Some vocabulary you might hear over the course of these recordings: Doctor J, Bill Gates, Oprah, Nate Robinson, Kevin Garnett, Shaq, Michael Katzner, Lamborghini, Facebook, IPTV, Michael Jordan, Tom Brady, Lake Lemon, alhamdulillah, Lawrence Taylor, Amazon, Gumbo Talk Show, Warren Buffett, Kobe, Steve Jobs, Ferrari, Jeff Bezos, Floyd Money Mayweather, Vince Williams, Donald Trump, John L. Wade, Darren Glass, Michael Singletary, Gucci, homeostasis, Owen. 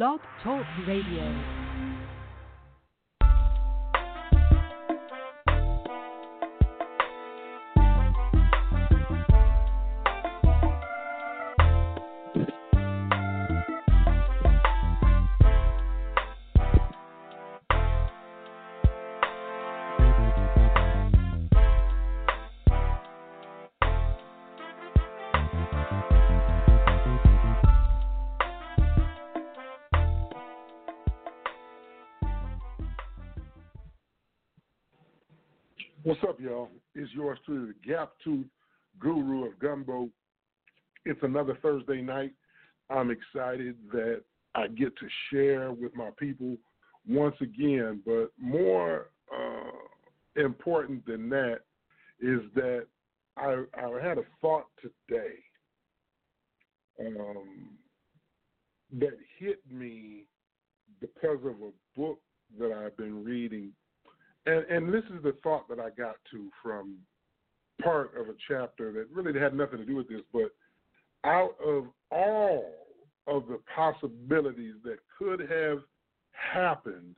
Blog Talk Radio. What's up, y'all? It's yours truly, the gap-toothed guru of gumbo. It's another Thursday night. I'm excited that I get to share with my people once again, but more important than that is that I had a thought today that hit me because of a book that I've been reading. And this is the thought that I got to from part of a chapter that really had nothing to do with this, but out of all of the possibilities that could have happened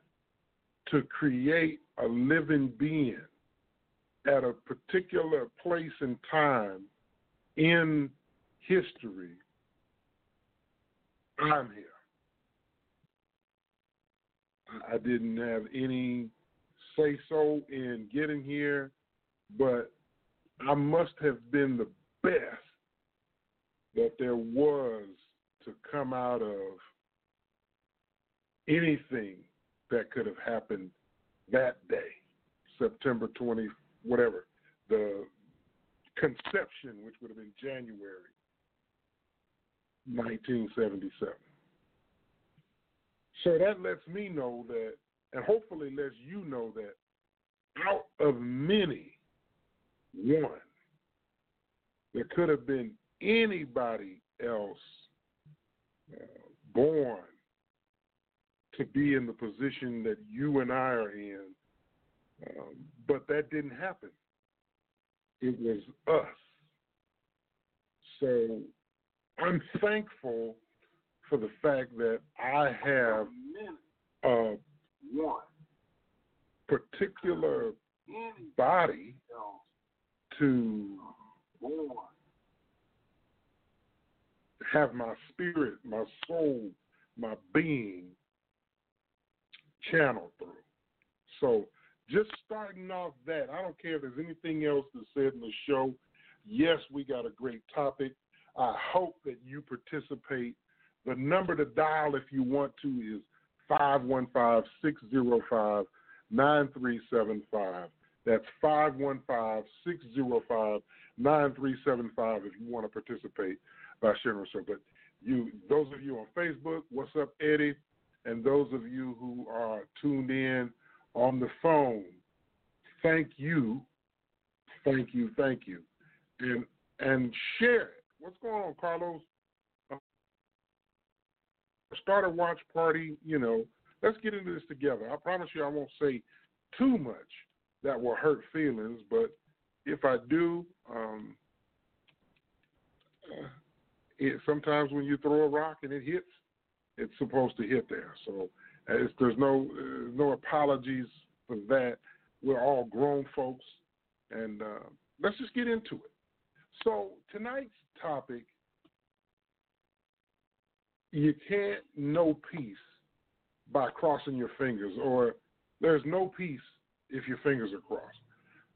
to create a living being at a particular place and time in history, I'm here. I didn't have any say so in getting here, but I must have been the best that there was to come out of anything that could have happened that day, September 20, whatever, the conception, which would have been January 1977. So that lets me know that, and hopefully lets you know that out of many, one, there could have been anybody else born to be in the position that you and I are in, but that didn't happen. It was us. So I'm thankful for the fact that I have one particular body to have my spirit, my soul, my being channeled through. So just starting off that, I don't care if there's anything else that's said in the show. Yes, we got a great topic. I hope that you participate. The number to dial if you want to is 515-605-9375. That's 515-605-9375 if you want to participate by sharing the show. But you, those of you on Facebook, what's up, Eddie? And those of you who are tuned in on the phone, thank you. Thank you, thank you. And share it. What's going on, Carlos? Start a watch party, you know, let's get into this together. I promise you I won't say too much that will hurt feelings, but if I do, sometimes when you throw a rock and it hits, it's supposed to hit there. So there's no apologies for that. We're all grown folks, and let's just get into it. So tonight's topic, you can't know peace by crossing your fingers, or there's no peace if your fingers are crossed.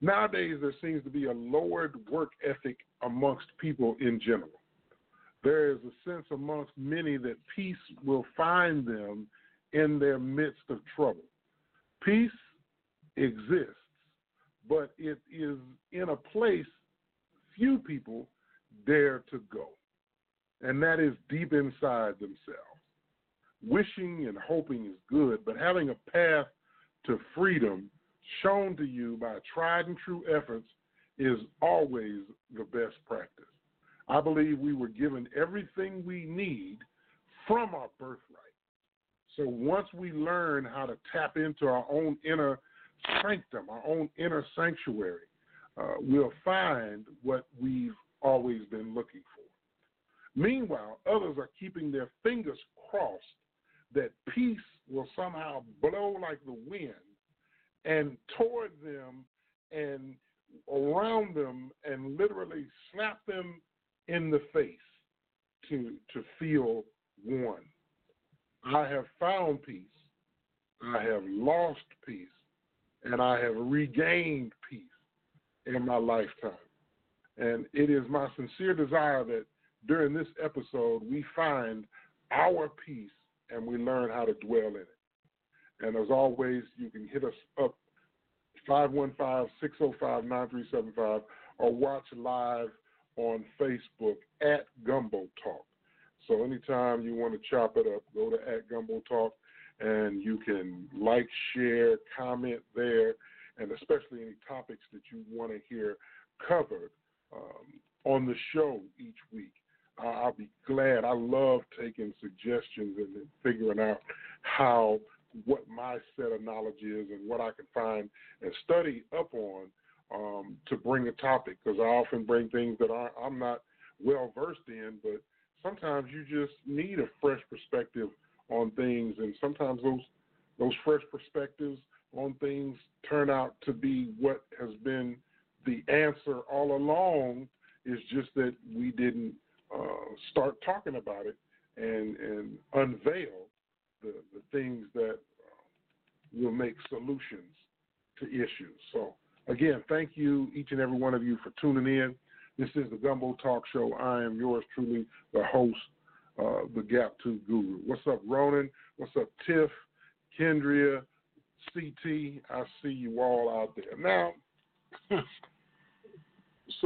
Nowadays, there seems to be a lowered work ethic amongst people in general. There is a sense amongst many that peace will find them in their midst of trouble. Peace exists, but it is in a place few people dare to go. And that is deep inside themselves. Wishing and hoping is good, but having a path to freedom shown to you by tried and true efforts is always the best practice. I believe we were given everything we need from our birthright. So once we learn how to tap into our own inner sanctum, our own inner sanctuary, we'll find what we've always been looking for. Meanwhile, others are keeping their fingers crossed that peace will somehow blow like the wind and toward them and around them and literally slap them in the face to feel one. I have found peace. I have lost peace. And I have regained peace in my lifetime. And it is my sincere desire that during this episode we find our peace and we learn how to dwell in it. And as always, you can hit us up 515-605-9375 or watch live on Facebook at Gumbo Talk. So anytime you want to chop it up, go to at Gumbo Talk and you can like, share, comment there, and especially any topics that you want to hear covered on the show each week. I'll be glad. I love taking suggestions and then figuring out what my set of knowledge is and what I can find and study up on to bring a topic, because I often bring things that I'm not well versed in, but sometimes you just need a fresh perspective on things, and sometimes those fresh perspectives on things turn out to be what has been the answer all along. It's just that we didn't start talking about it and unveil the things that will make solutions to issues. So, again, thank you, each and every one of you, for tuning in. This is the Gumbo Talk Show. I am yours truly, the host, the Gap Tooth Guru. What's up, Ronan? What's up, Tiff, Kendria, CT? I see you all out there. Now, what's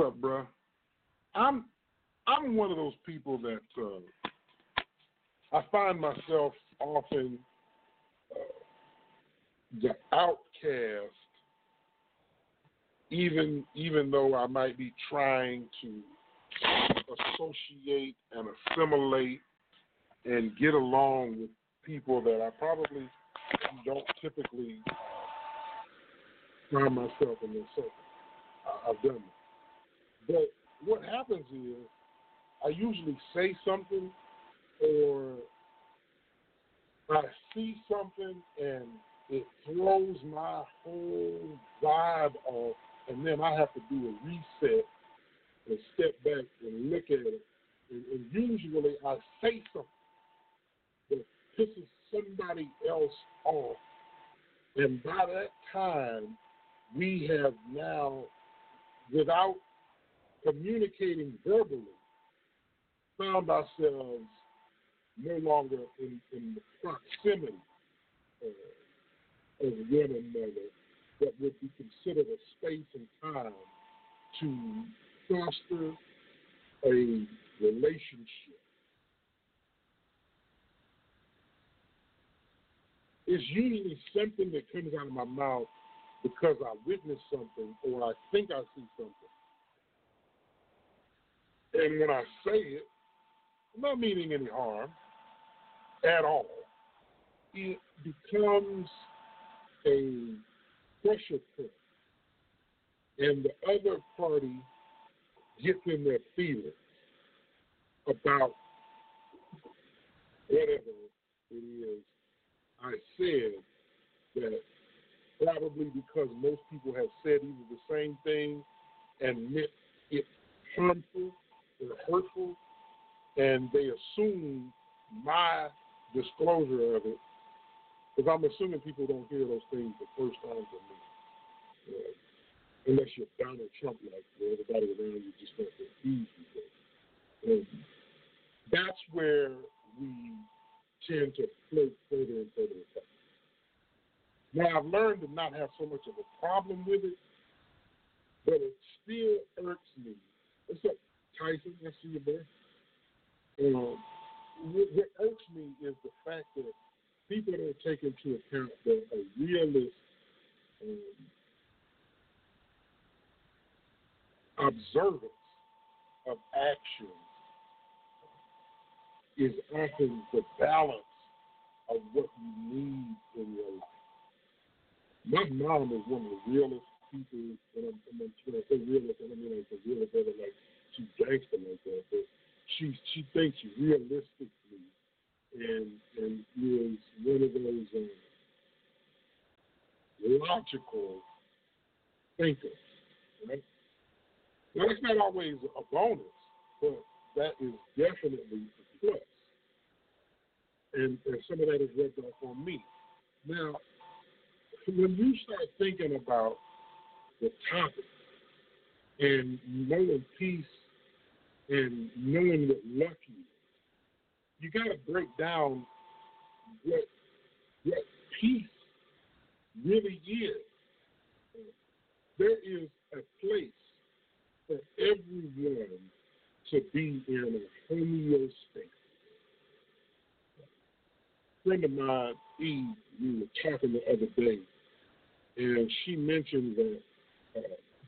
up, bro? I'm one of those people that I find myself often the outcast, even though I might be trying to associate and assimilate and get along with people that I probably don't typically find myself in this circle. I've done that. But what happens is I usually say something or I see something and it throws my whole vibe off, and then I have to do a reset and step back and look at it. And usually I say something that pisses somebody else off, and by that time we have now, without communicating verbally, found ourselves no longer in the proximity of one another that would be considered a space and time to foster a relationship. It's usually something that comes out of my mouth because I witnessed something or I think I see something. And when I say it, I'm not meaning any harm at all. It becomes a pressure point, and the other party gets in their feelings about whatever it is I said, that probably because most people have said either the same thing and meant it harmful or hurtful, and they assume my disclosure of it, because I'm assuming people don't hear those things the first time from me. Right? Unless you're Donald Trump, like everybody around you just don't confuse you. And that's where we tend to float further and further apart. Now, I've learned to not have so much of a problem with it, but it still irks me. What's up, Tyson? I see you there. What irks me is the fact that people don't take into account that a realist observance of action is often the balance of what you need in your life. My mom is one of the realest people, and when I say realist, I don't mean like a realist, like she's gangster like that, but she thinks realistically and he was one of those logical thinkers, right? Now, it's not always a bonus, but that is definitely a plus. And some of that is rubbed off on me. Now, when you start thinking about the topic and knowing peace and knowing what luck is, you got to break down what peace really is. There is a place for everyone to be in a homeostasis. A friend of mine, Eve, we were talking the other day, and she mentioned that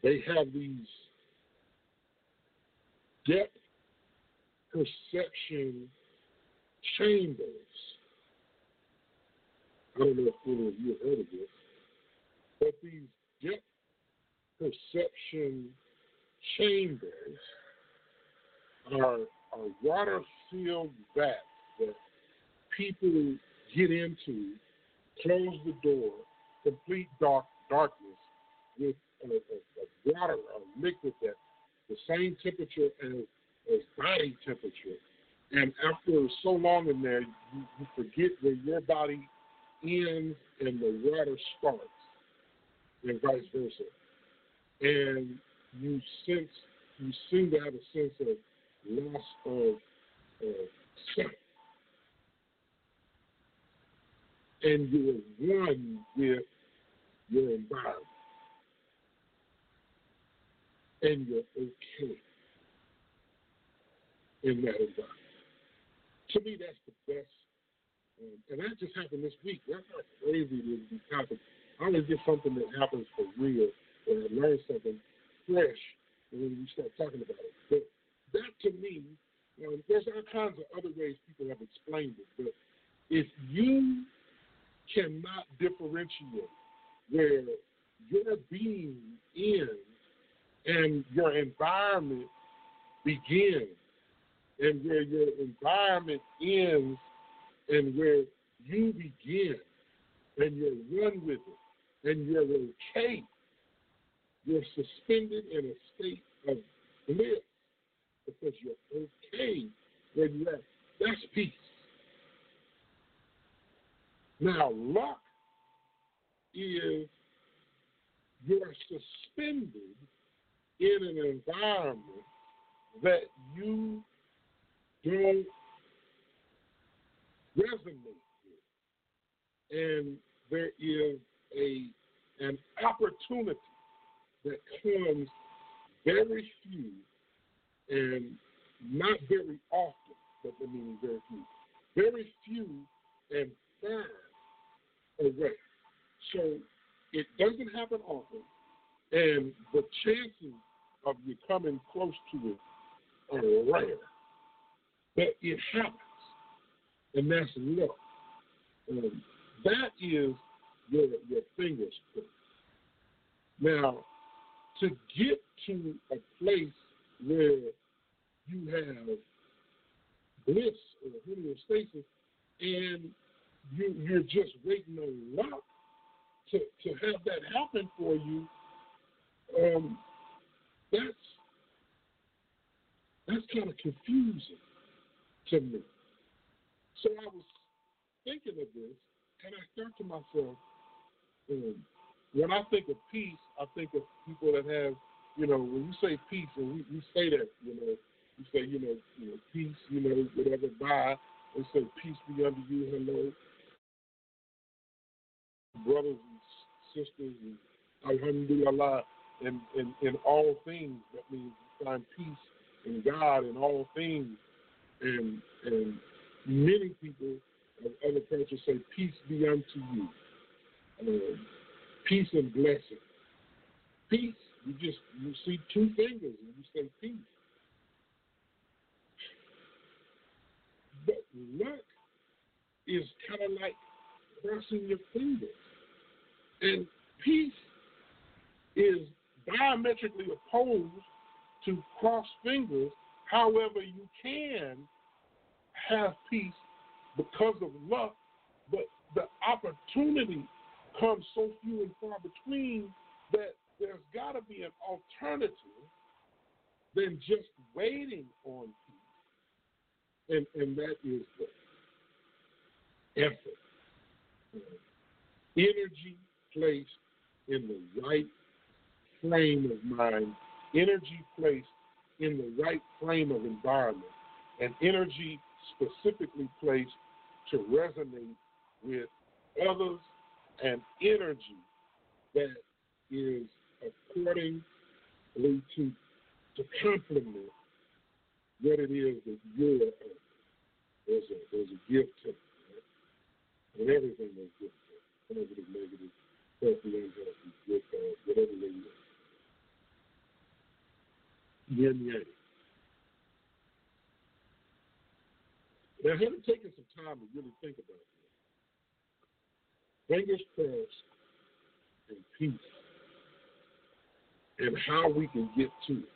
they have these depth perception chambers. I don't know if any of you have heard of this, but these depth perception chambers are water-filled vats that people get into, close the door, complete darkness with a water, a liquid that's the same temperature as body temperature. And after so long in there, you forget where your body ends and the water starts, and vice versa. And you seem to have a sense of loss of self. And you are one with your environment. And you're okay in that environment. To me, that's the best. And that just happened this week. That's not crazy to be topic. I always get something that happens for real, and I learn something fresh when we start talking about it. But that, to me, there's all kinds of other ways people have explained it. But if you cannot differentiate where your being ends and your environment begins, and where your environment ends and where you begin, and you're one with it, and you're okay, you're suspended in a state of bliss because you're okay where you're at. That's peace. Now, luck is you're suspended in an environment that you don't resonate with, and there is an opportunity that comes very few and not very often, but I mean very few and far away. So it doesn't happen often, and the chances of you coming close to it are rare. But it happens, and that's luck. That is your fingers put. Now, to get to a place where you have bliss or homeostasis, and you're just waiting on luck to have that happen for you, that's kind of confusing to me. So I was thinking of this, and I thought to myself, when I think of peace, I think of people that have, when you say peace, and we say that, you say, peace, whatever, bye. They say, peace be unto you, hello. Brothers and sisters, and alhamdulillah, and in all things. That means find peace in God in all things. And many people of other cultures say, peace be unto you. Peace and blessing. Peace, you see two fingers and you say peace. But luck is kind of like crossing your fingers. And peace is diametrically opposed to cross fingers. However, you can have peace because of luck, but the opportunity comes so few and far between that there's got to be an alternative than just waiting on you. And that is the effort, energy placed in the right frame of mind, energy placed in the right frame of environment, and energy specifically placed to resonate with others, and energy that is accordingly to complement what it is that you're doing. There's a gift to it, right? And everything is gift to it. Positive, negative, healthy, unhealthy, good, bad, whatever they do. Yin yang. Now, it had taken some time to really think about it. Fingers crossed and peace, and how we can get to it.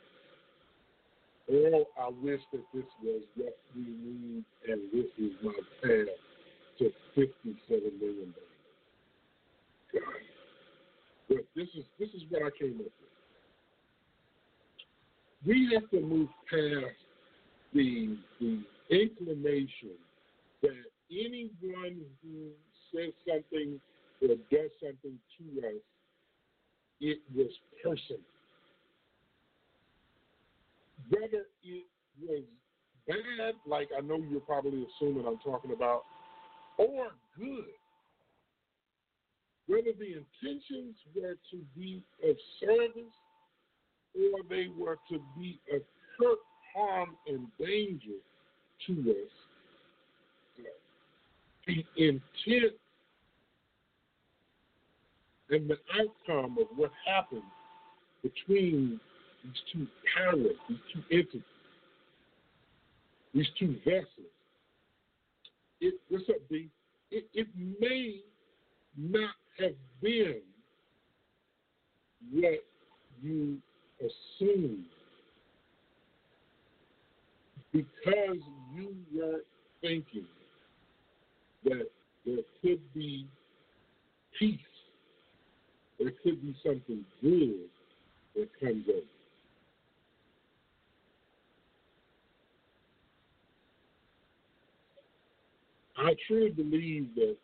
Oh, I wish that this was what we need, and this is my path to $57 million. God. But this is what I came up with. We have to move past the inclination that anyone who says something or does something to us, it was personal. Whether it was bad, like I know you're probably assuming I'm talking about, or good, whether the intentions were to be of service or they were to be of hurt, harm, and danger to us, the intent and the outcome of what happened between these two powers, these two entities, these two vessels, it may not have been what you assumed because you weren't thinking that there could be peace, there could be something good that comes up. I truly believe that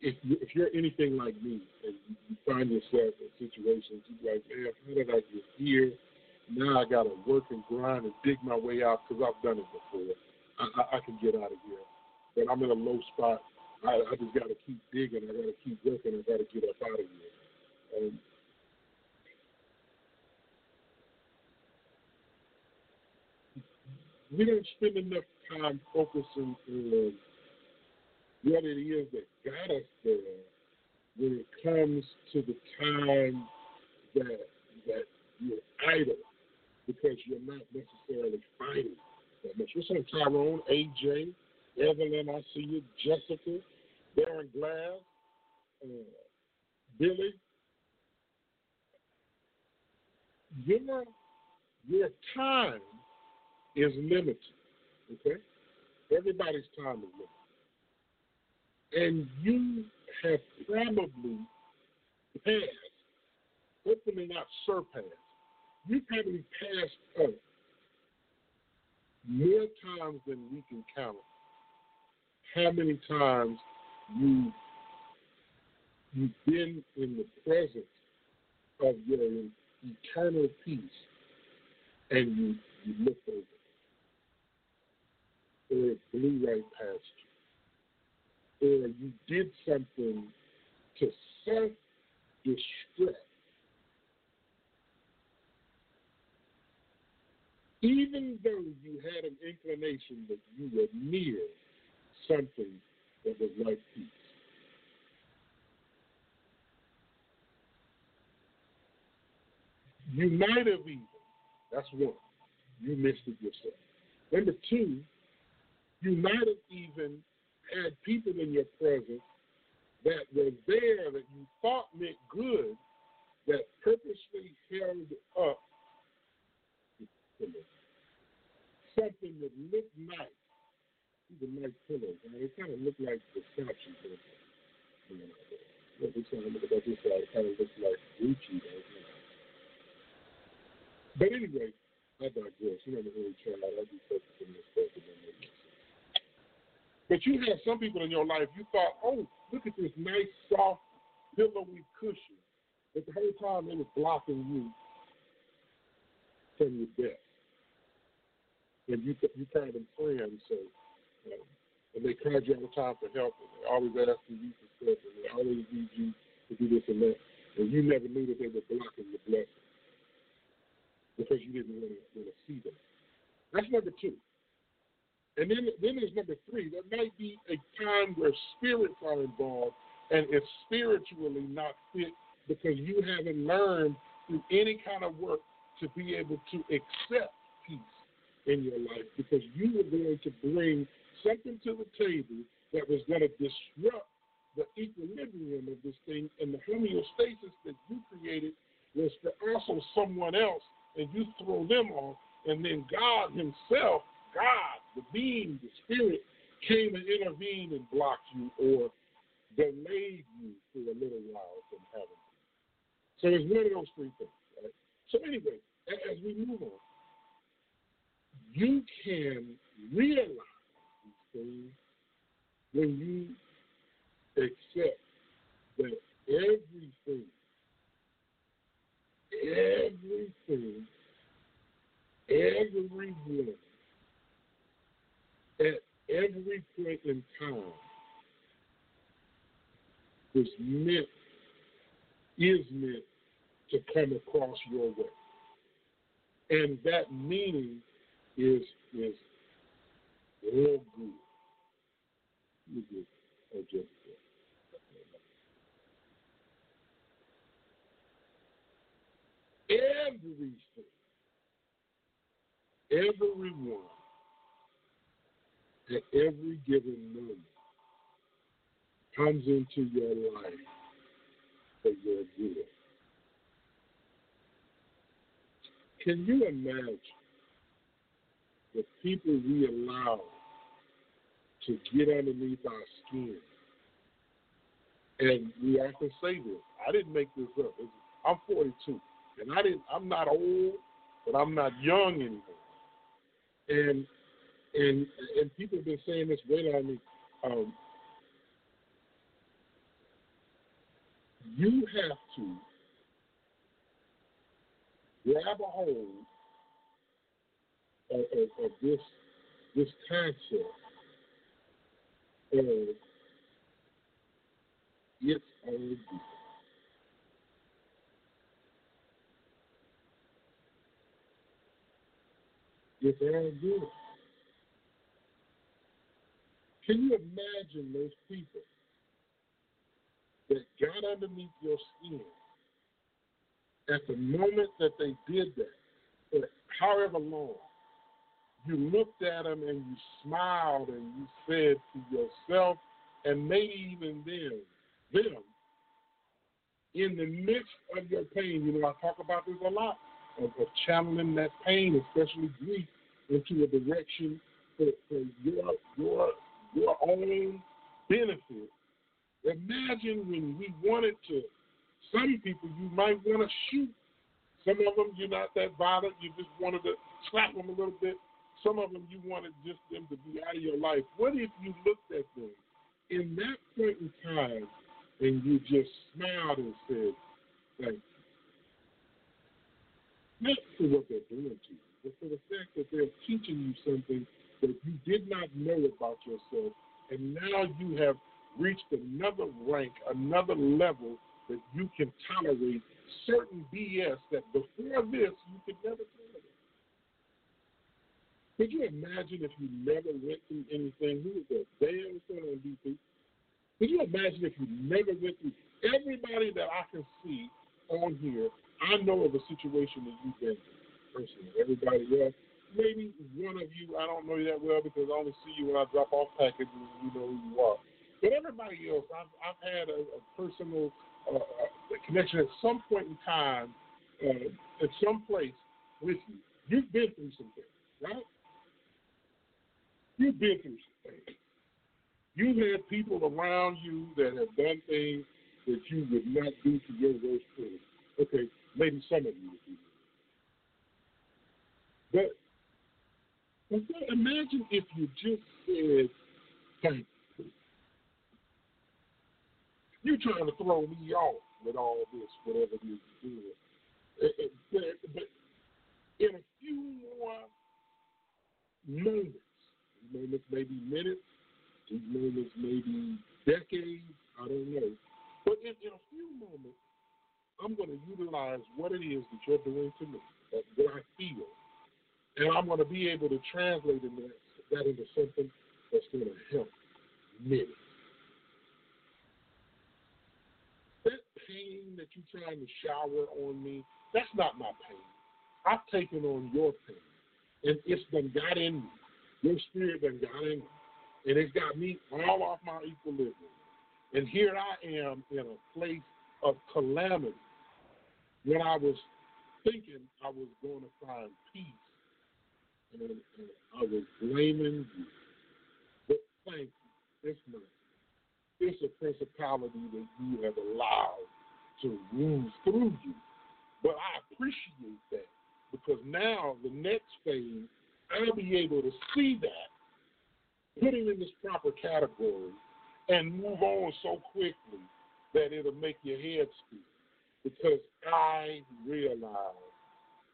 if you're anything like me and you find yourself in situations, you're like, man, how did I get here? Now I got to work and grind and dig my way out because I've done it before. I can get out of here. And I'm in a low spot. I just got to keep digging. I got to keep working. I got to get up out of here. We don't spend enough time focusing on what it is that got us there when it comes to the time that you're idle because you're not necessarily fighting that much. You're saying Tyrone, AJ, Evelyn, I see you, Jessica, Darren Glass, Billy. Your time is limited, okay? Everybody's time is limited. And you have probably passed, hopefully not surpassed, you probably passed up more times than we can count how many times you've been in the presence of your eternal peace and you look over it, or it blew right past you, or you did something to self-destruct. Even though you had an inclination that you were near something that was like peace. You might have even, that's one, you missed it yourself. Number two, you might have even had people in your presence that were there that you thought meant good, that purposely held up something that looked nice the Mike Taylor, and it kind of looked like the caption. You know, if we kind of look at this side, it kind of looks like Gucci. But anyway, I digress. You know, the really trend. I do focus on this stuff. But you have some people in your life, you thought, oh, look at this nice, soft, pillowy cushion. But the whole time, it was blocking you from your best. And you kind of friends, so, you know, and they call you all the time for help, and they're always asking you for stuff, and they always need you to do this and that. And you never knew that they were blocking your blessing because you didn't want to see them. That's number two. And then there's number three. There might be a time where spirits are involved, and it's spiritually not fit because you haven't learned through any kind of work to be able to accept peace in your life because you were going to bring something to the table that was going to disrupt the equilibrium of this thing, and the homeostasis that you created was for also someone else, and you throw them off, and then God himself, God, the being, the spirit, came and intervened and blocked you or delayed you for a little while from having you. So it's one of those three things, right? So anyway, as we move on, you can realize these things when you accept that everyone, at every point in time is meant to come across your way. And that meaning is real good. You good. Oh, Jeff. Everything. Everyone. At every given moment comes into your life for your good. Can you imagine the people we allow to get underneath our skin? And we often say this. I didn't make this up. I'm 42, and I'm not old, but I'm not young anymore. And people have been saying this way on me. You have to grab a hold of this concept of it's all good. It's all good. Can you imagine those people that got underneath your skin at the moment that they did that, for however long, you looked at them and you smiled and you said to yourself, and maybe even them, in the midst of your pain, you know, I talk about this a lot, of channeling that pain, especially grief, into a direction for your own benefit. Imagine when we wanted to. Some people you might want to shoot. Some of them you're not that violent. You just wanted to slap them a little bit. Some of them you wanted just them to be out of your life. What if you looked at them in that point in time and you just smiled and said, thank you. Not for what they're doing to you, but for the fact that they're teaching you something that you did not know about yourself, and now you have reached another rank, another level that you can tolerate certain BS that before this you could never tolerate. Could you imagine if you never went through anything? Who was that? Damn son on DP. Could you imagine if you never went through? Everybody that I can see on here, I know of a situation that you've been through personally. Everybody else. Maybe one of you, I don't know you that well because I only see you when I drop off packages and you know who you are. But everybody else, I've had a personal connection at some point in time, at some place with you. You've been through some things, right? you've been through some things. You've had people around you that have done things that you would not do to your worst critic. Okay, maybe some of you would do that. But imagine if you just said, thank you. You're trying to throw me off with all this, whatever it is you're doing. But in a few more moments maybe minutes, these moments maybe decades, I don't know. But in a few moments, I'm going to utilize what it is that you're doing to me, that's what I feel. And I'm going to be able to translate that into something that's going to help many. That pain that you're trying to shower on me, that's not my pain. I've taken on your pain. And it's done got in me. Your spirit done got in me. And it's got me all off my equilibrium. And here I am in a place of calamity when I was thinking I was going to find peace. And I was blaming you. But thank you. It's mercy. It's a principality that you have allowed to rule through you. But I appreciate that, because now the next phase, I'll be able to see that, put it in this proper category, and move on so quickly that it'll make your head spin. Because I realize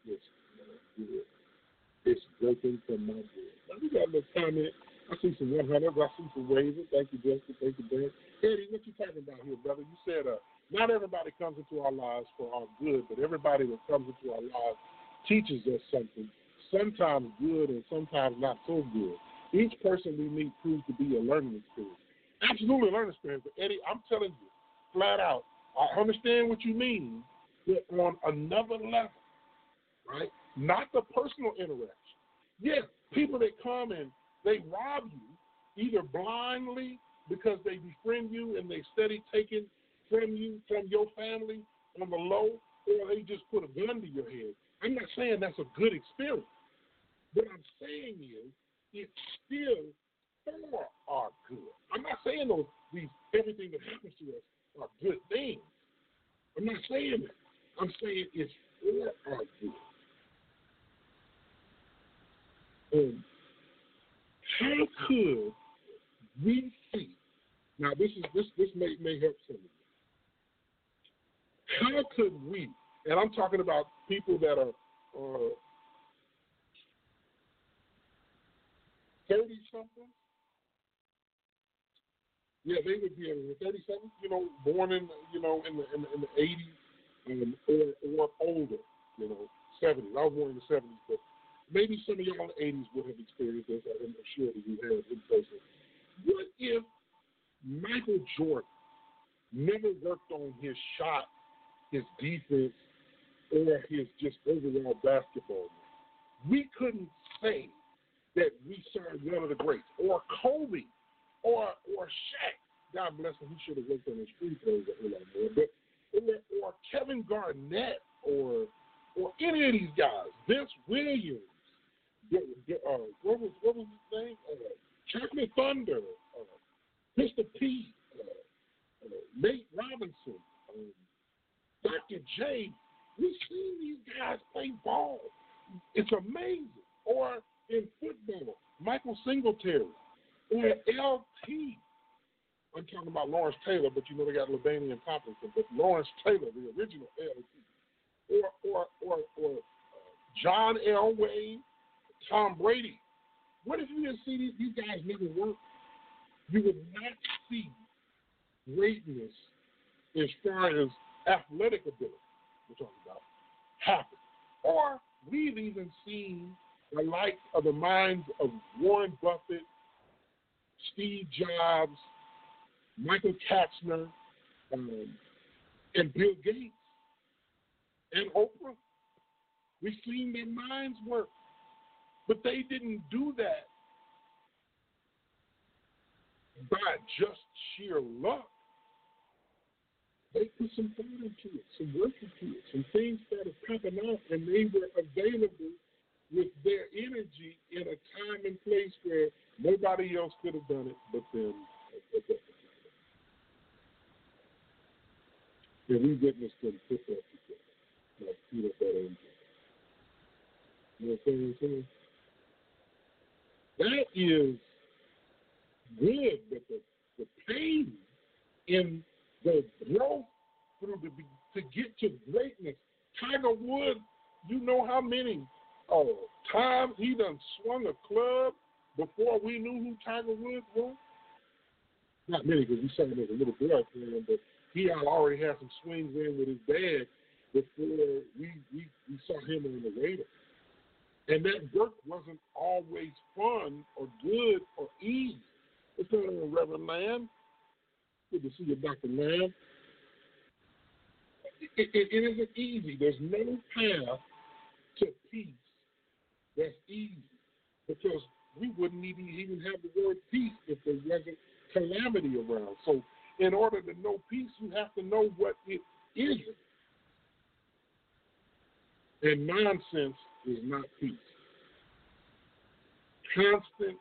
it's not good. It's breaking from my head. Now, we got a little comment. I see some 100s. I see some waivers. Thank you, Justin. Thank you, Dan. Eddie, what you talking about here, brother? You said not everybody comes into our lives for our good, but everybody that comes into our lives teaches us something, sometimes good and sometimes not so good. Each person we meet proves to be a learning experience. Absolutely a learning experience. But, Eddie, I'm telling you, flat out, I understand what you mean, but on another level, right? Not the personal interaction. Yes, people that come and they rob you, either blindly because they befriend you and they steady taking from you, from your family on the low, or they just put a gun to your head. I'm not saying that's a good experience. What I'm saying is it's still for our good. I'm not saying everything that happens to us are good things. I'm not saying that. I'm saying it's for our good. And how could we think? Now, this may help some of you. How could we, and I'm talking about people that are 30-something. Yeah, they would be 30-something. You know, born in in the 80s or older. You know, 70s. I was born in the 70s, but maybe some of y'all in the 80s would have experienced this. I'm sure that you have in places. What if Michael Jordan never worked on his shot, his defense, or his just overall basketball? We couldn't say that we served one of the greats, or Kobe, or Shaq. God bless him, he should have worked on his free throws or Kevin Garnett, or any of these guys. Vince Williams, what was his name? Chocolate Thunder, Mr. P, Nate Robinson, Doctor J. We've seen these guys play ball. It's amazing. Or in football, Michael Singletary, or LT. I'm talking about Lawrence Taylor, but you know they got LeVanian Thompson. But Lawrence Taylor, the original LT, or John L. Wade, Tom Brady. What if you didn't see these guys never work? You would not see greatness as far as athletic ability, we're talking about, happen. Or we've even seen the likes of the minds of Warren Buffett, Steve Jobs, Michael Katzner, and Bill Gates, and Oprah. We've seen their minds work, but they didn't do that by just sheer luck. They put some thought into it, some work into it, some things started popping off, and they were available with their energy in a time and place where nobody else could have done it but them. And we witnessed them put that together, like Peter Butter and John. You know what I'm saying? That is good, but the pain in the growth through to get to greatness. Tiger Woods, you know how many times he done swung a club before we knew who Tiger Woods was? Not many, because we saw him as a little boy playing, but he already had some swings in with his dad before we saw him on the radar. And that work wasn't always fun or good or easy. It's going on, Reverend Lamb. Good to see you, Dr. Lamb. It isn't easy. There's no path to peace that's easy, because we wouldn't even have the word peace if there wasn't calamity around. So in order to know peace, you have to know what it isn't. And nonsense is not peace. Constant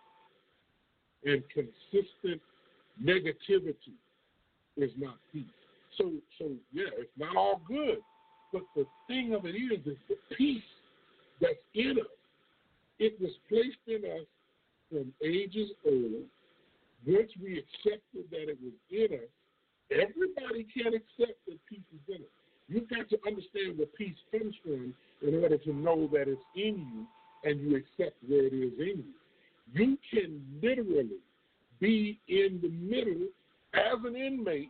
and consistent negativity is not peace. So yeah, it's not all good. But the thing of it is the peace that's in us. It was placed in us from ages old. Once we accepted that it was in us, everybody can't accept that peace is in us. You've got to understand where peace comes from in order to know that it's in you and you accept where it is in you. You can literally be in the middle as an inmate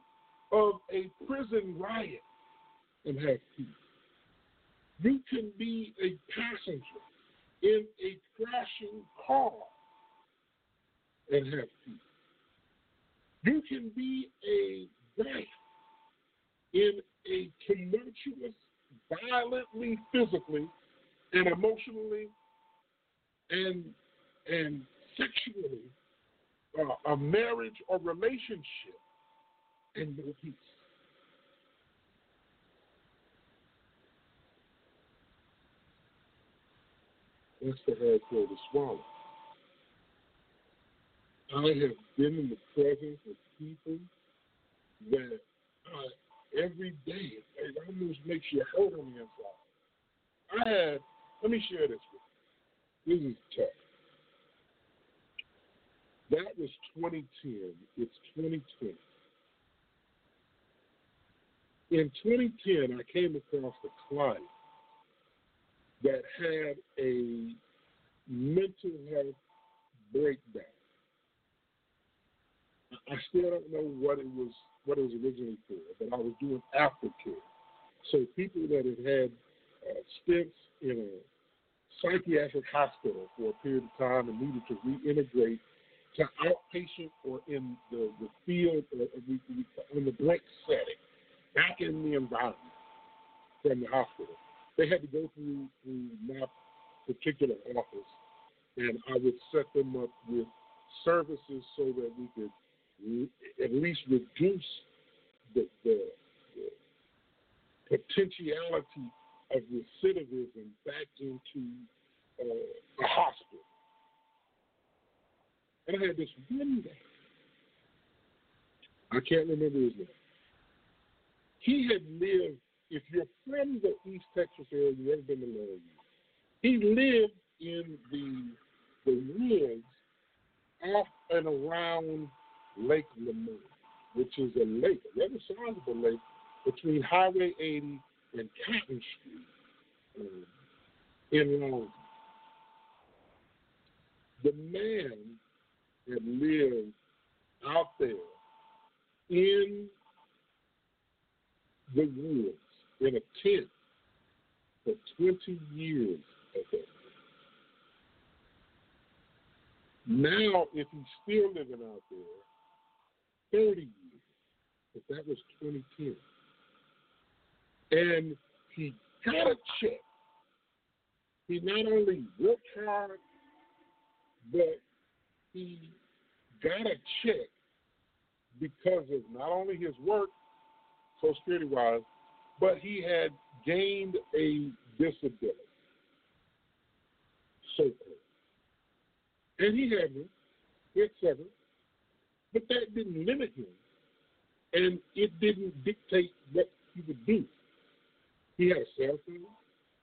of a prison riot and have peace. You can be a passenger in a crashing car and have peace. You can be a wife in a tumultuous, violently, physically, and emotionally, and sexually, a marriage or relationship, and no peace. That's the hard pill to swallow. I have been in the presence of people that every day, it almost makes you hurt on the inside. Let me share this with you. This is tough. That was 2010. It's 2020. In 2010, I came across a client that had a mental health breakdown. I still don't know what it was originally for, but I was doing aftercare. So people that had stints in a psychiatric hospital for a period of time and needed to reintegrate to outpatient or in the field or in the blank setting, back in the environment from the hospital. They had to go through my particular office, and I would set them up with services so that we could at least reduce the potentiality of recidivism back into a hospital. And I had this one guy, I can't remember his name. He had lived, if you're from the East Texas area, you ever been to Longview. He lived in the woods off and around Lake Lemon, which is a lake, a rather sizable lake, between Highway 80 and Cotton Street in Longview. The man had lived out there in the woods in a tent for 20 years ago. Now, if he's still living out there, 30 years, but that was 2010. And he got a check. He not only worked hard, but he got a check because of not only his work, Social Security-wise, but he had gained a disability. so-called. And he had me, etc. But that didn't limit him, and it didn't dictate what he would do. He had a cell phone.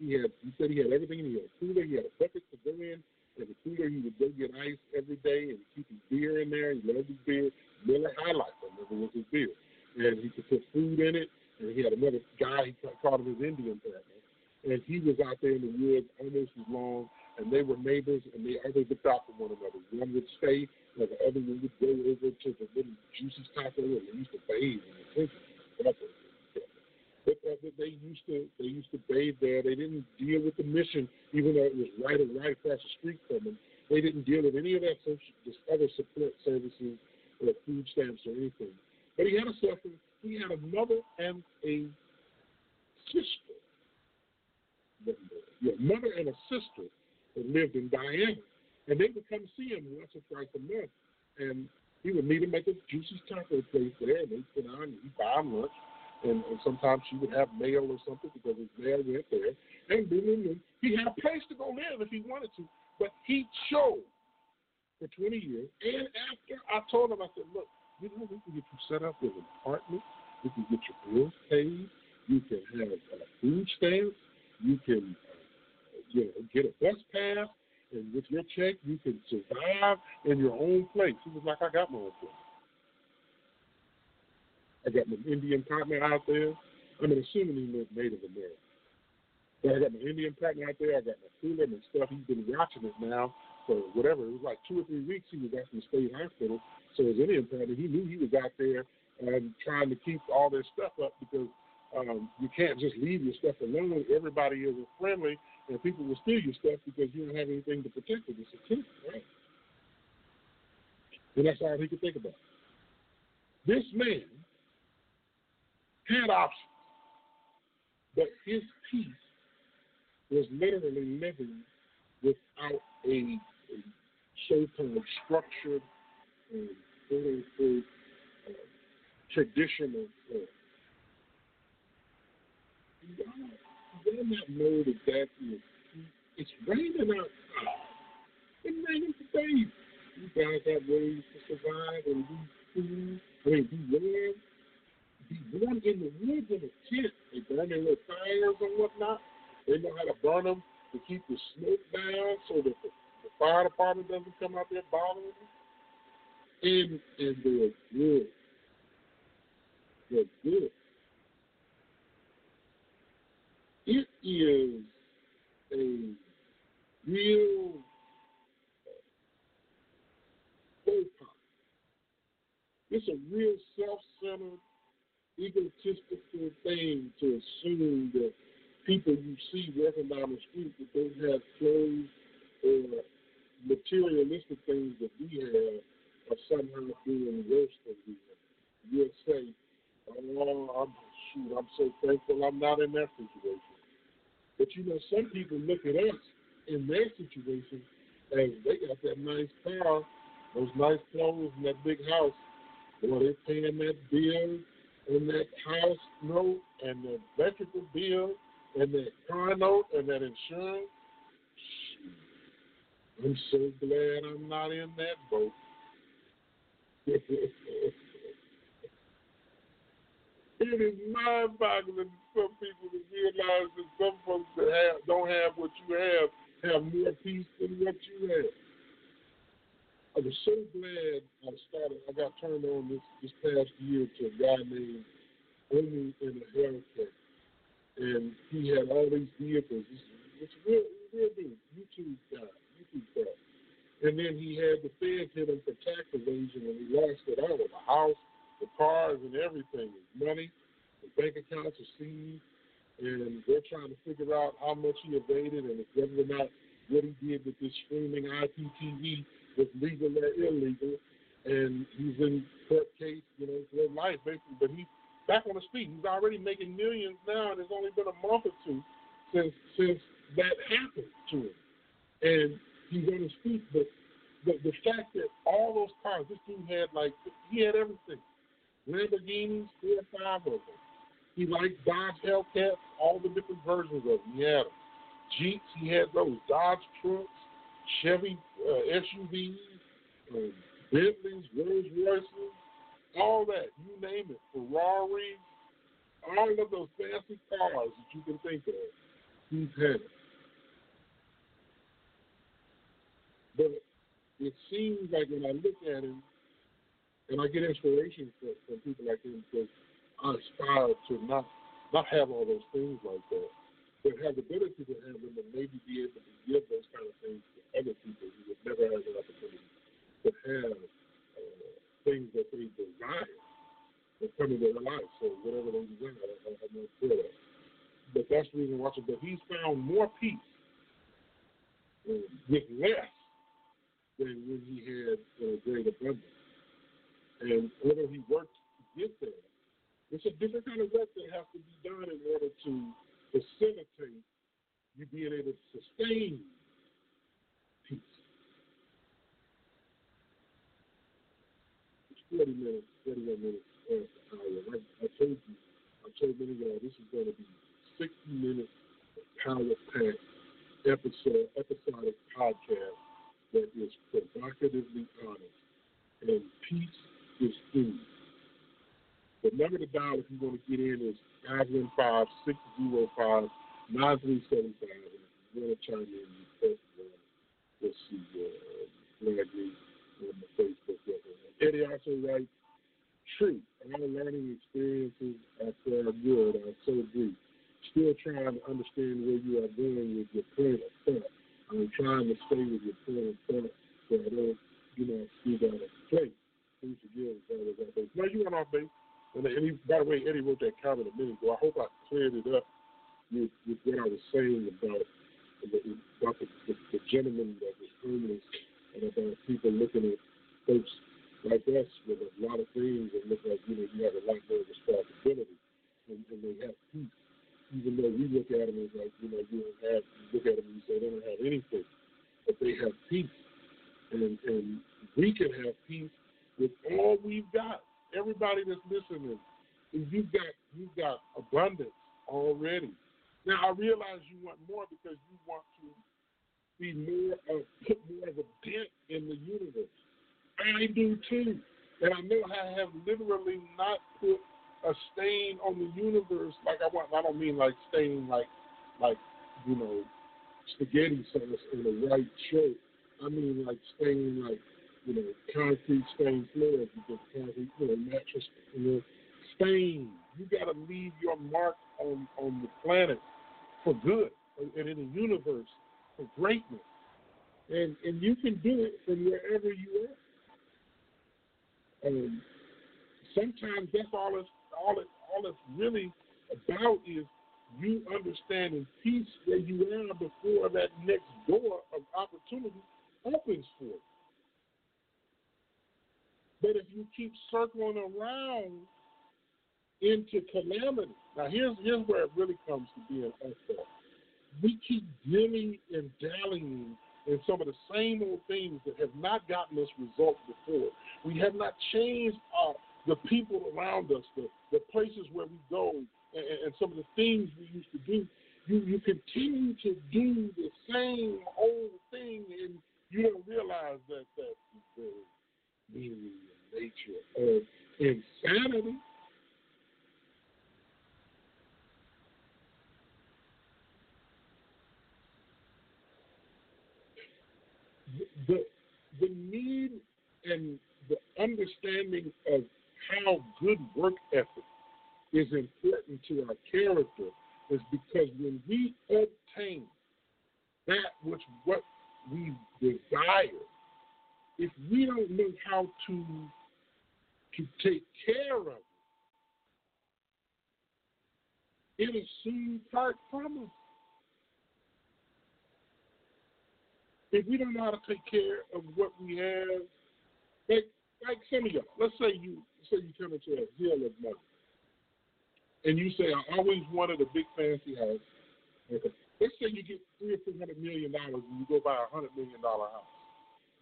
He said he had everything. He had a cooler. He had a bucket to go in. And the cooler, he would go get ice every day and keep his beer in there. He loved his beer. Miller High Life, I remember, was his beer. And he could put food in it. And he had another guy, he called him his Indian family. And he was out there in the woods almost as long. And they were neighbors, and they always looked out for one another. One would stay, and the other one would go over to the little Juicy's Taco, and they used to bathe in the kitchen. But they used to bathe there. They didn't deal with the mission, even though it was right across the street from them. They didn't deal with any of that other support services or food stamps or anything. But he had a sister. He had a mother and a sister. Yeah, mother and a sister that lived in Diana, and they would come see him once or twice a month. And he would meet him at the Juicy's Taco place there, and they'd sit down and he'd buy him lunch. And sometimes she would have mail or something because his mail went there. And he had a place to go live if he wanted to, but he chose for 20 years. And after I told him, I said, look, you know, we can get you set up with an apartment. We can get your bills paid. You can have food stamps. You can get a bus pass. And with your check, you can survive in your own place. He was like, I got my own place. I got my Indian partner out there. I'm assuming he meant Native American. But I got my Indian partner out there. I got my cooler and stuff. He's been watching it now for whatever. It was like 2 or 3 weeks he was at the state hospital. So his Indian partner, he knew he was out there trying to keep all their stuff up because you can't just leave your stuff alone. Everybody isn't friendly, and people will steal your stuff because you don't have anything to protect it. It's a kid, right? And that's all he could think about. This man had options, but his peace was literally living without a so-called structured and quote-unquote traditional form. Y'all not know that that is, it's raining outside. It's raining today. You guys have ways to survive and be warm. Be born in the woods in a tent. They burn their little fires and whatnot. They know how to burn them to keep the smoke down so that the fire department doesn't come out there bothering them. And they're good. They're good. It is a real faux pas. It's a real self-centered, egotistical thing to assume that people you see walking down the street that don't have clothes or materialistic things that we have are somehow doing worse than we are. You'll say, oh, I'm so thankful I'm not in that situation. But you know, some people look at us in their situation as they got that nice car, those nice clothes, and that big house. Boy, they're paying that bill. And that house note, and that electrical bill, and that car note, and that insurance. I'm so glad I'm not in that boat. It is mind-boggling for people to realize that some folks that don't have what you have more peace than what you have. I was so glad I got turned on this past year to a guy named Owen in a haircut. And he had all these vehicles. It's real big. YouTube guy. And then he had the feds hit him for tax evasion, and he lost it all. The house, the cars, and everything. His money, his bank accounts are seized. And they're trying to figure out how much he evaded and whether or not what he did with this streaming IPTV was legal or illegal, and he's in court case, for life, basically. But he's back on his feet. He's already making millions now, and it's only been a month or two since that happened to him. And he's on his feet, but the fact that all those cars, this dude had, he had everything. Lamborghinis, 4 or 5 of them. He liked Dodge Hellcats, all the different versions of them. He had them. Jeeps, he had those. Dodge trucks. Chevy SUVs, Bentleys, Rolls Royces, all that, you name it, Ferrari, all of those fancy cars that you can think of, he's had it. But it seems like when I look at him, and I get inspiration from people like him, because I aspire to not have all those things like that, but have the ability to have them and maybe be able to give those kind of things to other people who would never have an opportunity to have things that they desire that come into their life. So whatever they desire, I know it's good. But that's the reason why. But he's found more peace with less than when he had great abundance. And whether he worked to get there, it's a different kind of work that has to be done in order to facilitate you being able to sustain peace. It's 40 minutes, 31 minutes after the hour. I told many of y'all this is going to be 60 minutes of power-packed episodic podcast that is provocatively honest. And peace is food. The number to dial if you want to get in is 515-605-9375. And if you want to chime in, you press one. Let's see, flag me on the Facebook website. Eddie also writes, true, all learning experiences are so good, are so brief. Still trying to understand where you are going with your point of thought. I'm trying to stay with your point of thought so I don't, speak out of place. Please forgive if I was off base. No, you went off base. And by the way, Eddie wrote that comment a minute ago. I hope I cleared it up with what I was saying about the gentleman that was homeless and about people looking at folks like us with a lot of things and look like, you have a lot more responsibility and they have peace. Even though we look at them as like, you look at them and you say they don't have anything, but they have peace. And we can have peace with all we've got. Everybody that's listening, you've got abundance already. Now I realize you want more because you want to be put more of a dent in the universe. I do too, and I know I have literally not put a stain on the universe like I want. I don't mean like stain like spaghetti sauce in a white shirt. I mean like stain like. Concrete stained floors, because concrete, mattress, stain. You got to leave your mark on the planet for good and in the universe for greatness. And you can do it from wherever you are. And sometimes that's all it's really about is you understanding peace where you are before that next door of opportunity opens for you. But if you keep circling around into calamity, now here's where it really comes to being unfair. We keep dealing and dallying in some of the same old things that have not gotten us results before. We have not changed the people around us, the places where we go, and some of the things we used to do. You continue to do the same old thing, and you don't realize that that's meaning the nature of insanity. The need and the understanding of how good work ethic is important to our character is because when we obtain that which what we desire, if we don't know how to take care of it, it'll soon part from us. If we don't know how to take care of what we have, like some of y'all, let's say you come into a deal of money, and you say, I always wanted a big fancy house. Okay. Let's say you get $300 or $400 million and you go buy a $100 million house.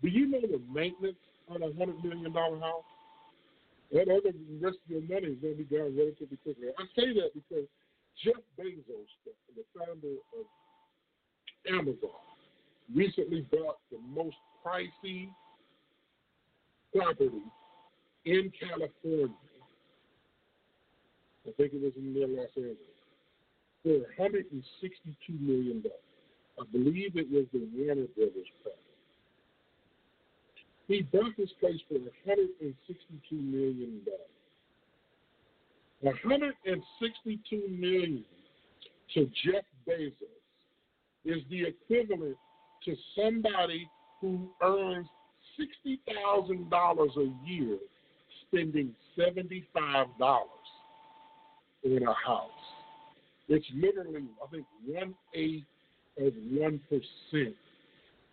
Do you know the maintenance on a $100 million house? That other rest of your money is going to be gone relatively quickly. I say that because Jeff Bezos, the founder of Amazon, recently bought the most pricey property in California. I think it was in near Los Angeles. For $162 million. I believe it was the Warner Brothers property. He bought this place for $162 million. $162 million to Jeff Bezos is the equivalent to somebody who earns $60,000 a year spending $75 in a house. It's literally, I think, 1/8 of 1%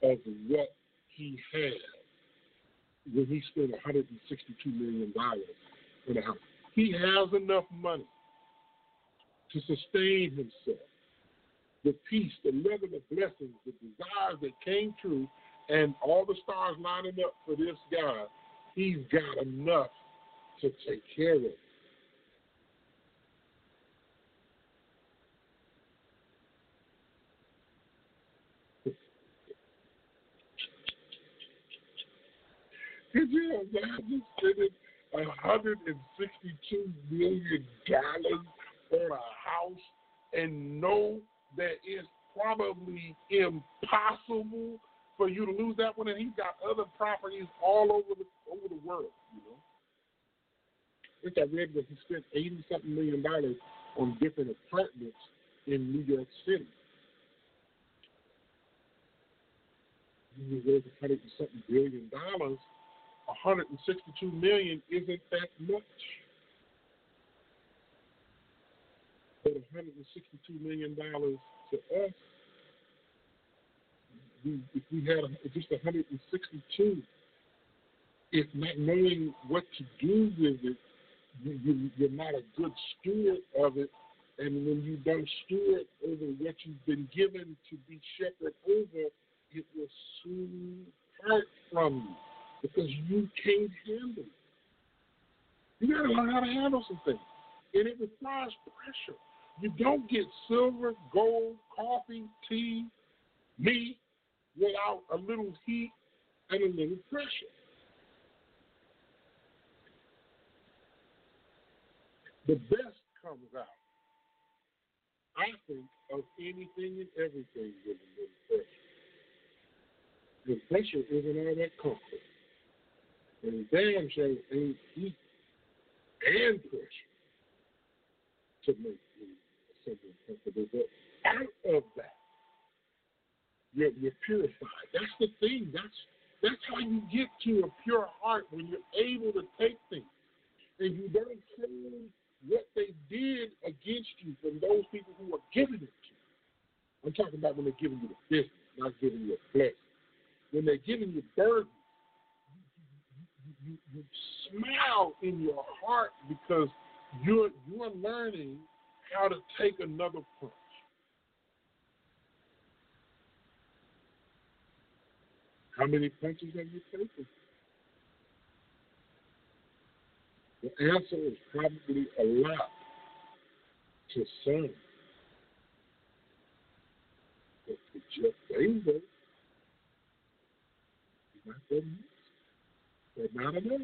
of what he had when he spent $162 million in a house. He has enough money to sustain himself, the peace, the level of blessings, the desires that came true, and all the stars lining up for this guy. He's got enough to take care of it. Could you imagine spending $162 million on a house and know that it's probably impossible for you to lose that one? And he's got other properties all over the world, you know. I think I read that he spent $80-something million on different apartments in New York City. He was $100-something billion. $162 million isn't that much. But $162 million to us, if we had just $162, if not knowing what to do with it, you're not a good steward of it. And when you don't steward over what you've been given to be shepherded over, it will soon part from you. Because you can't handle it. You got to learn how to handle some things. And it requires pressure. You don't get silver, gold, coffee, tea, meat without a little heat and a little pressure. The best comes out, I think, of anything and everything with a little pressure. The pressure isn't all that comfortable. And damn shame ain't eat and pressure to make something comfortable. But out of that, you're purified. That's the thing. That's how you get to a pure heart, when you're able to take things and you don't hold what they did against you from those people who are giving it to you. I'm talking about when they're giving you the business, not giving you a blessing. When they're giving you burden, You smile in your heart because you're learning how to take another punch. How many punches have you taken? The answer is probably a lot to some. But for Jeff Bezos, not that much. But not enough.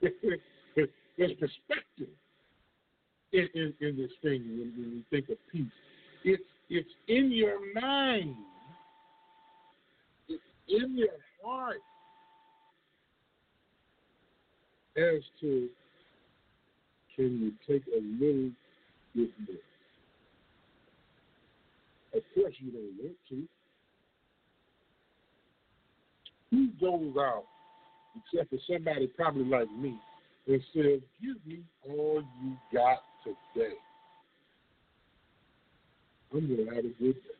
There's perspective in this thing when we think of peace. It's in your mind. It's in your heart as to, can you take a little bit more? Of course you don't want to. Who goes out, except for somebody probably like me, and says, give me all you got today. I'm going to have a good day.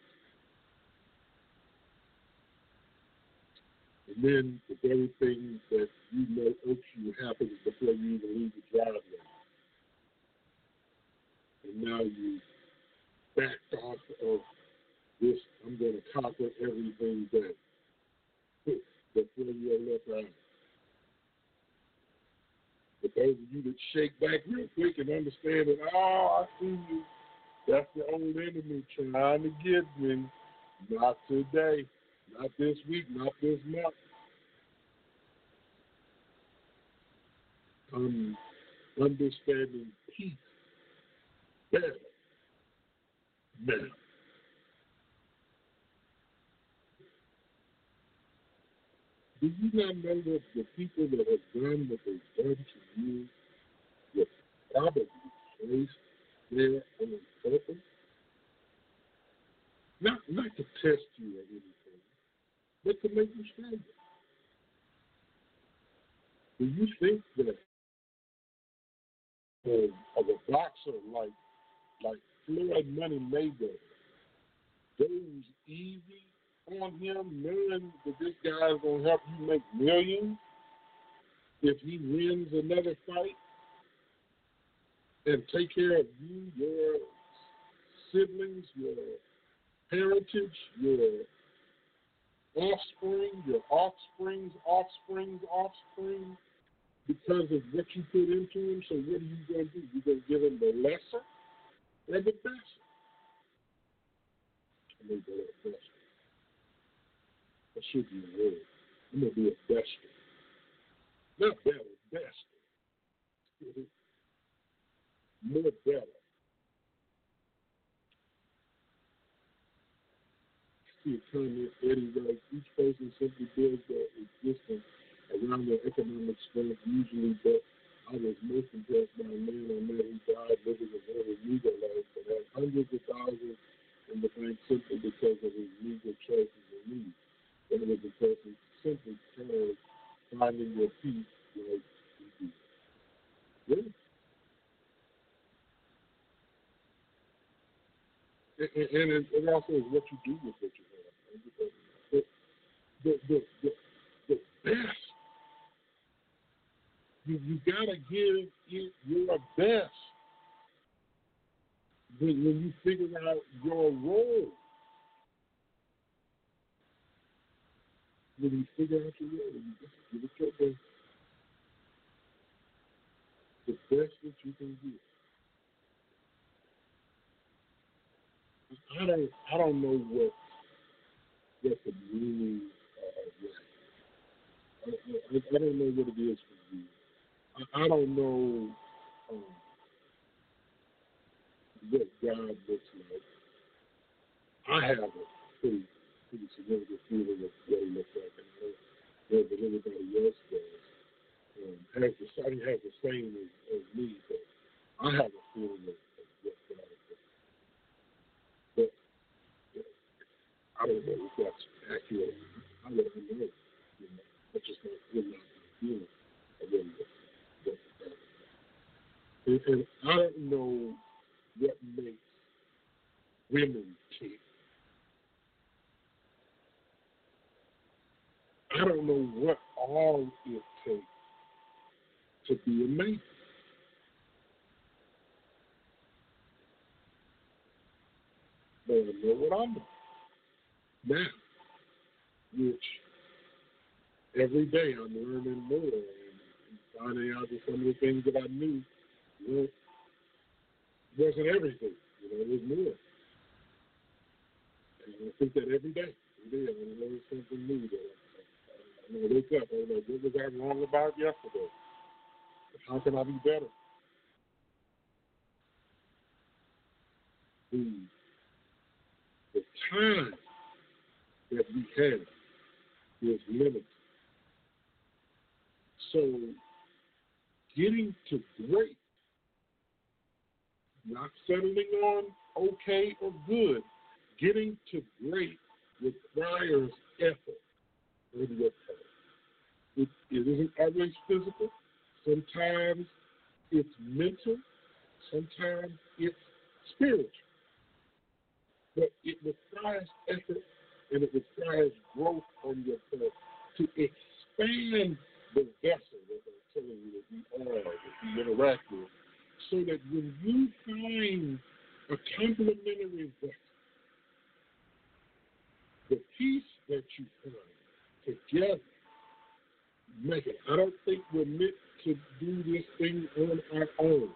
And then the very thing that you know oaks you happens before you even leave the driveway. And now you backed off of this, I'm going to conquer everything that before you left out. But those of you that shake back real quick and understand that, oh, I see you. That's the old enemy trying to get me. Not today. Not this week. Not this month. Understanding peace better now. Do you not know that the people that have done what they've done to you will probably place their own purpose? Not to test you or anything, but to make you stronger. Do you think that of a boxer like Floyd Money Mayweather goes easy on him, knowing that this guy is going to help you make millions if he wins another fight and take care of you, your siblings, your heritage, your offspring, your offspring, because of what you put into him? So what are you going to do? You're going to give him the lesser or the best? That should be a word. I'm going to be a best. Not better, best. More better. See a comment, Eddie writes, each person simply builds their existence around their economic strength, usually, but I was most impressed by a man I met who died living a very meager life, but had hundreds of thousands in the bank simply because of his meager choices and needs. That was a person simply called finding their peace, like you do. Really? And it also is what you do with what you have. The best. You gotta give it your best when you figure out your role. When you figure out your role, you just give it your best. The best that you can give. I don't know what the meaning of that. I don't know what it is for you. I don't know what God looks like. I have a pretty significant feeling of what He looks like, and I don't know that anybody else does. He has the same as me, but I have a feeling of what God looks like. But I don't know if that's accurate. I don't know. That's just not good enough feeling of what He looks like. And I don't know what makes women tick. I don't know what all it takes to be a man. But I know what I know now, which every day I'm learning more and finding out that some of the things that I knew wasn't everything, it was more. And I think that every day I learn something new. I wake up, I'm like, what was I wrong about yesterday? How can I be better? The time that we have is limited. So getting to great, not settling on okay or good. Getting to great requires effort in your part. It isn't always physical. Sometimes it's mental. Sometimes it's spiritual. But it requires effort and it requires growth on your part to expand the vessel that I'm telling you that we are, that we interact with. So that when you find a complementary vessel, the peace that you find together, make it. I don't think we're meant to do this thing on our own.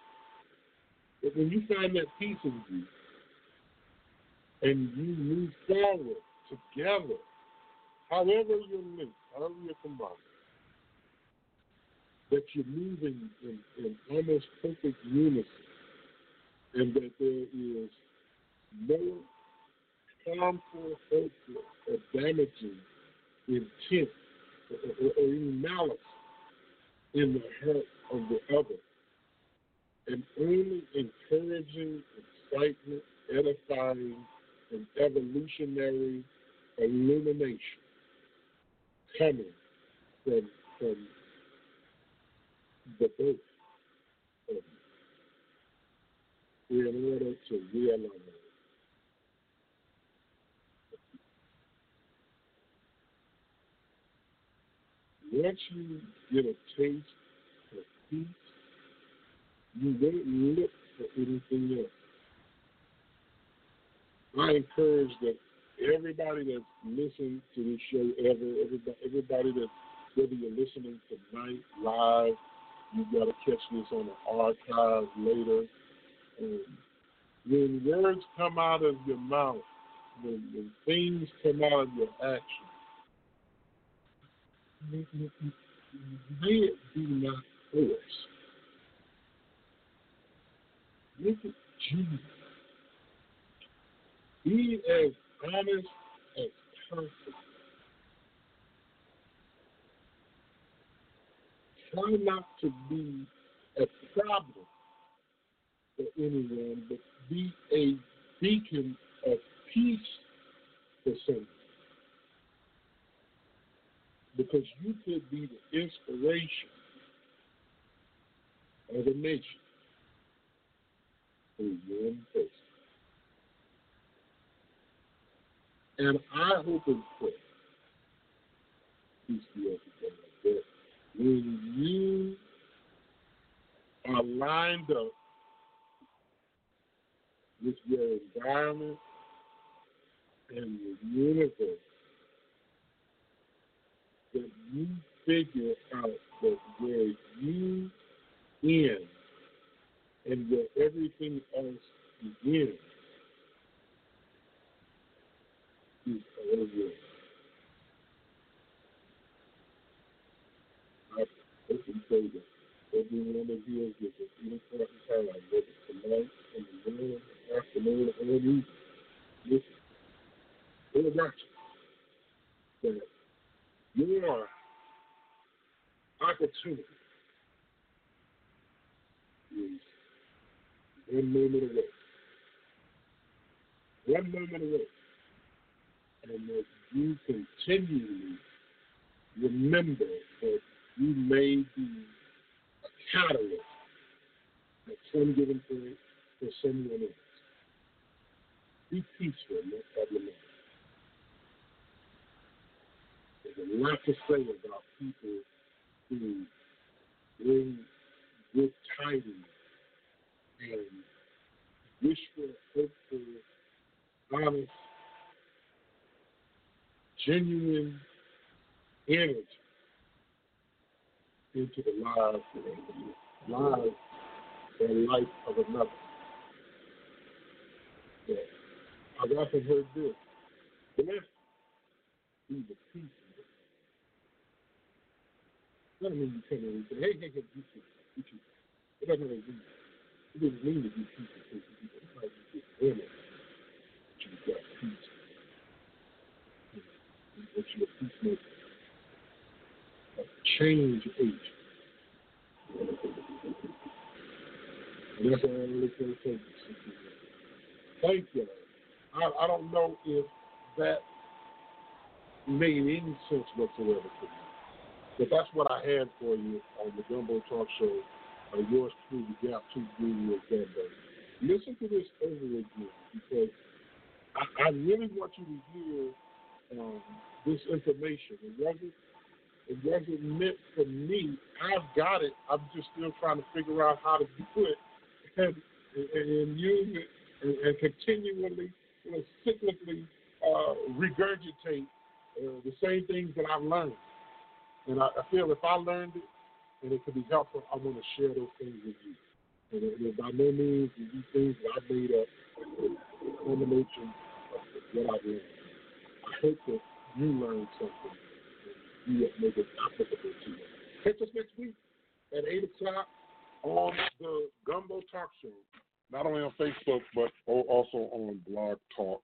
But when you find that peace in you and you move forward together. However you're linked, however you're combined, that you're moving in almost perfect unison, and that there is no harmful, hurtful, or damaging intent or even malice in the heart of the other, and only encouraging, excitement, edifying, and evolutionary illumination coming from the both of you in order to realize once you get a taste of peace, you won't look for anything else. I encourage that everybody that's listened to this show ever, everybody that, whether you're listening tonight live, you've got to catch this on the archive later. When words come out of your mouth, when things come out of your actions, they do not force. Look at Jesus. Be as honest as possible. Try not to be a problem for anyone, but be a beacon of peace for someone. Because you could be the inspiration of a nation through your own person. And I hope and pray, peace be upon you, that when you are lined up with your environment and your universe, that you figure out that where you end and where everything else begins, is all yours. I hope and pray that every one of you is at any point in time, whether tonight, in the morning, afternoon, or evening, listen, or watching, that your opportunity is one moment away. One moment away. And that you continually remember that you may be a catalyst at some given point for someone else. Be peaceful, no problem. There's a lot to say about people who bring good tidings and wishful, hopeful, honest, genuine energy into the lives and life of another. Yeah. I've often heard this. Blessed be the peace. That doesn't mean you come in and say, hey, peace. It doesn't mean it doesn't mean to be peaceful. It's like you get in it, but you've got peace. That you're a peacemaker, a change agent. And that's all I'm looking for. Thank you. I don't know if that made any sense whatsoever to you, but that's what I had for you on the Gumbo Talk Show, yours through the Gap 2 Guru of Gumbo. Listen to this over again, because I really want you to hear this information. It wasn't meant for me. I've got it. I'm just still trying to figure out how to do it and use it and continually, cyclically regurgitate the same things that I've learned. And I feel if I learned it and it could be helpful, I want to share those things with you. And by no means do these things that I made up a combination of what I've learned. take it, you learn something, and you make it applicable to you. Catch us next week at 8 o'clock on the Gumbo Talk Show, not only on Facebook, but also on Blog Talk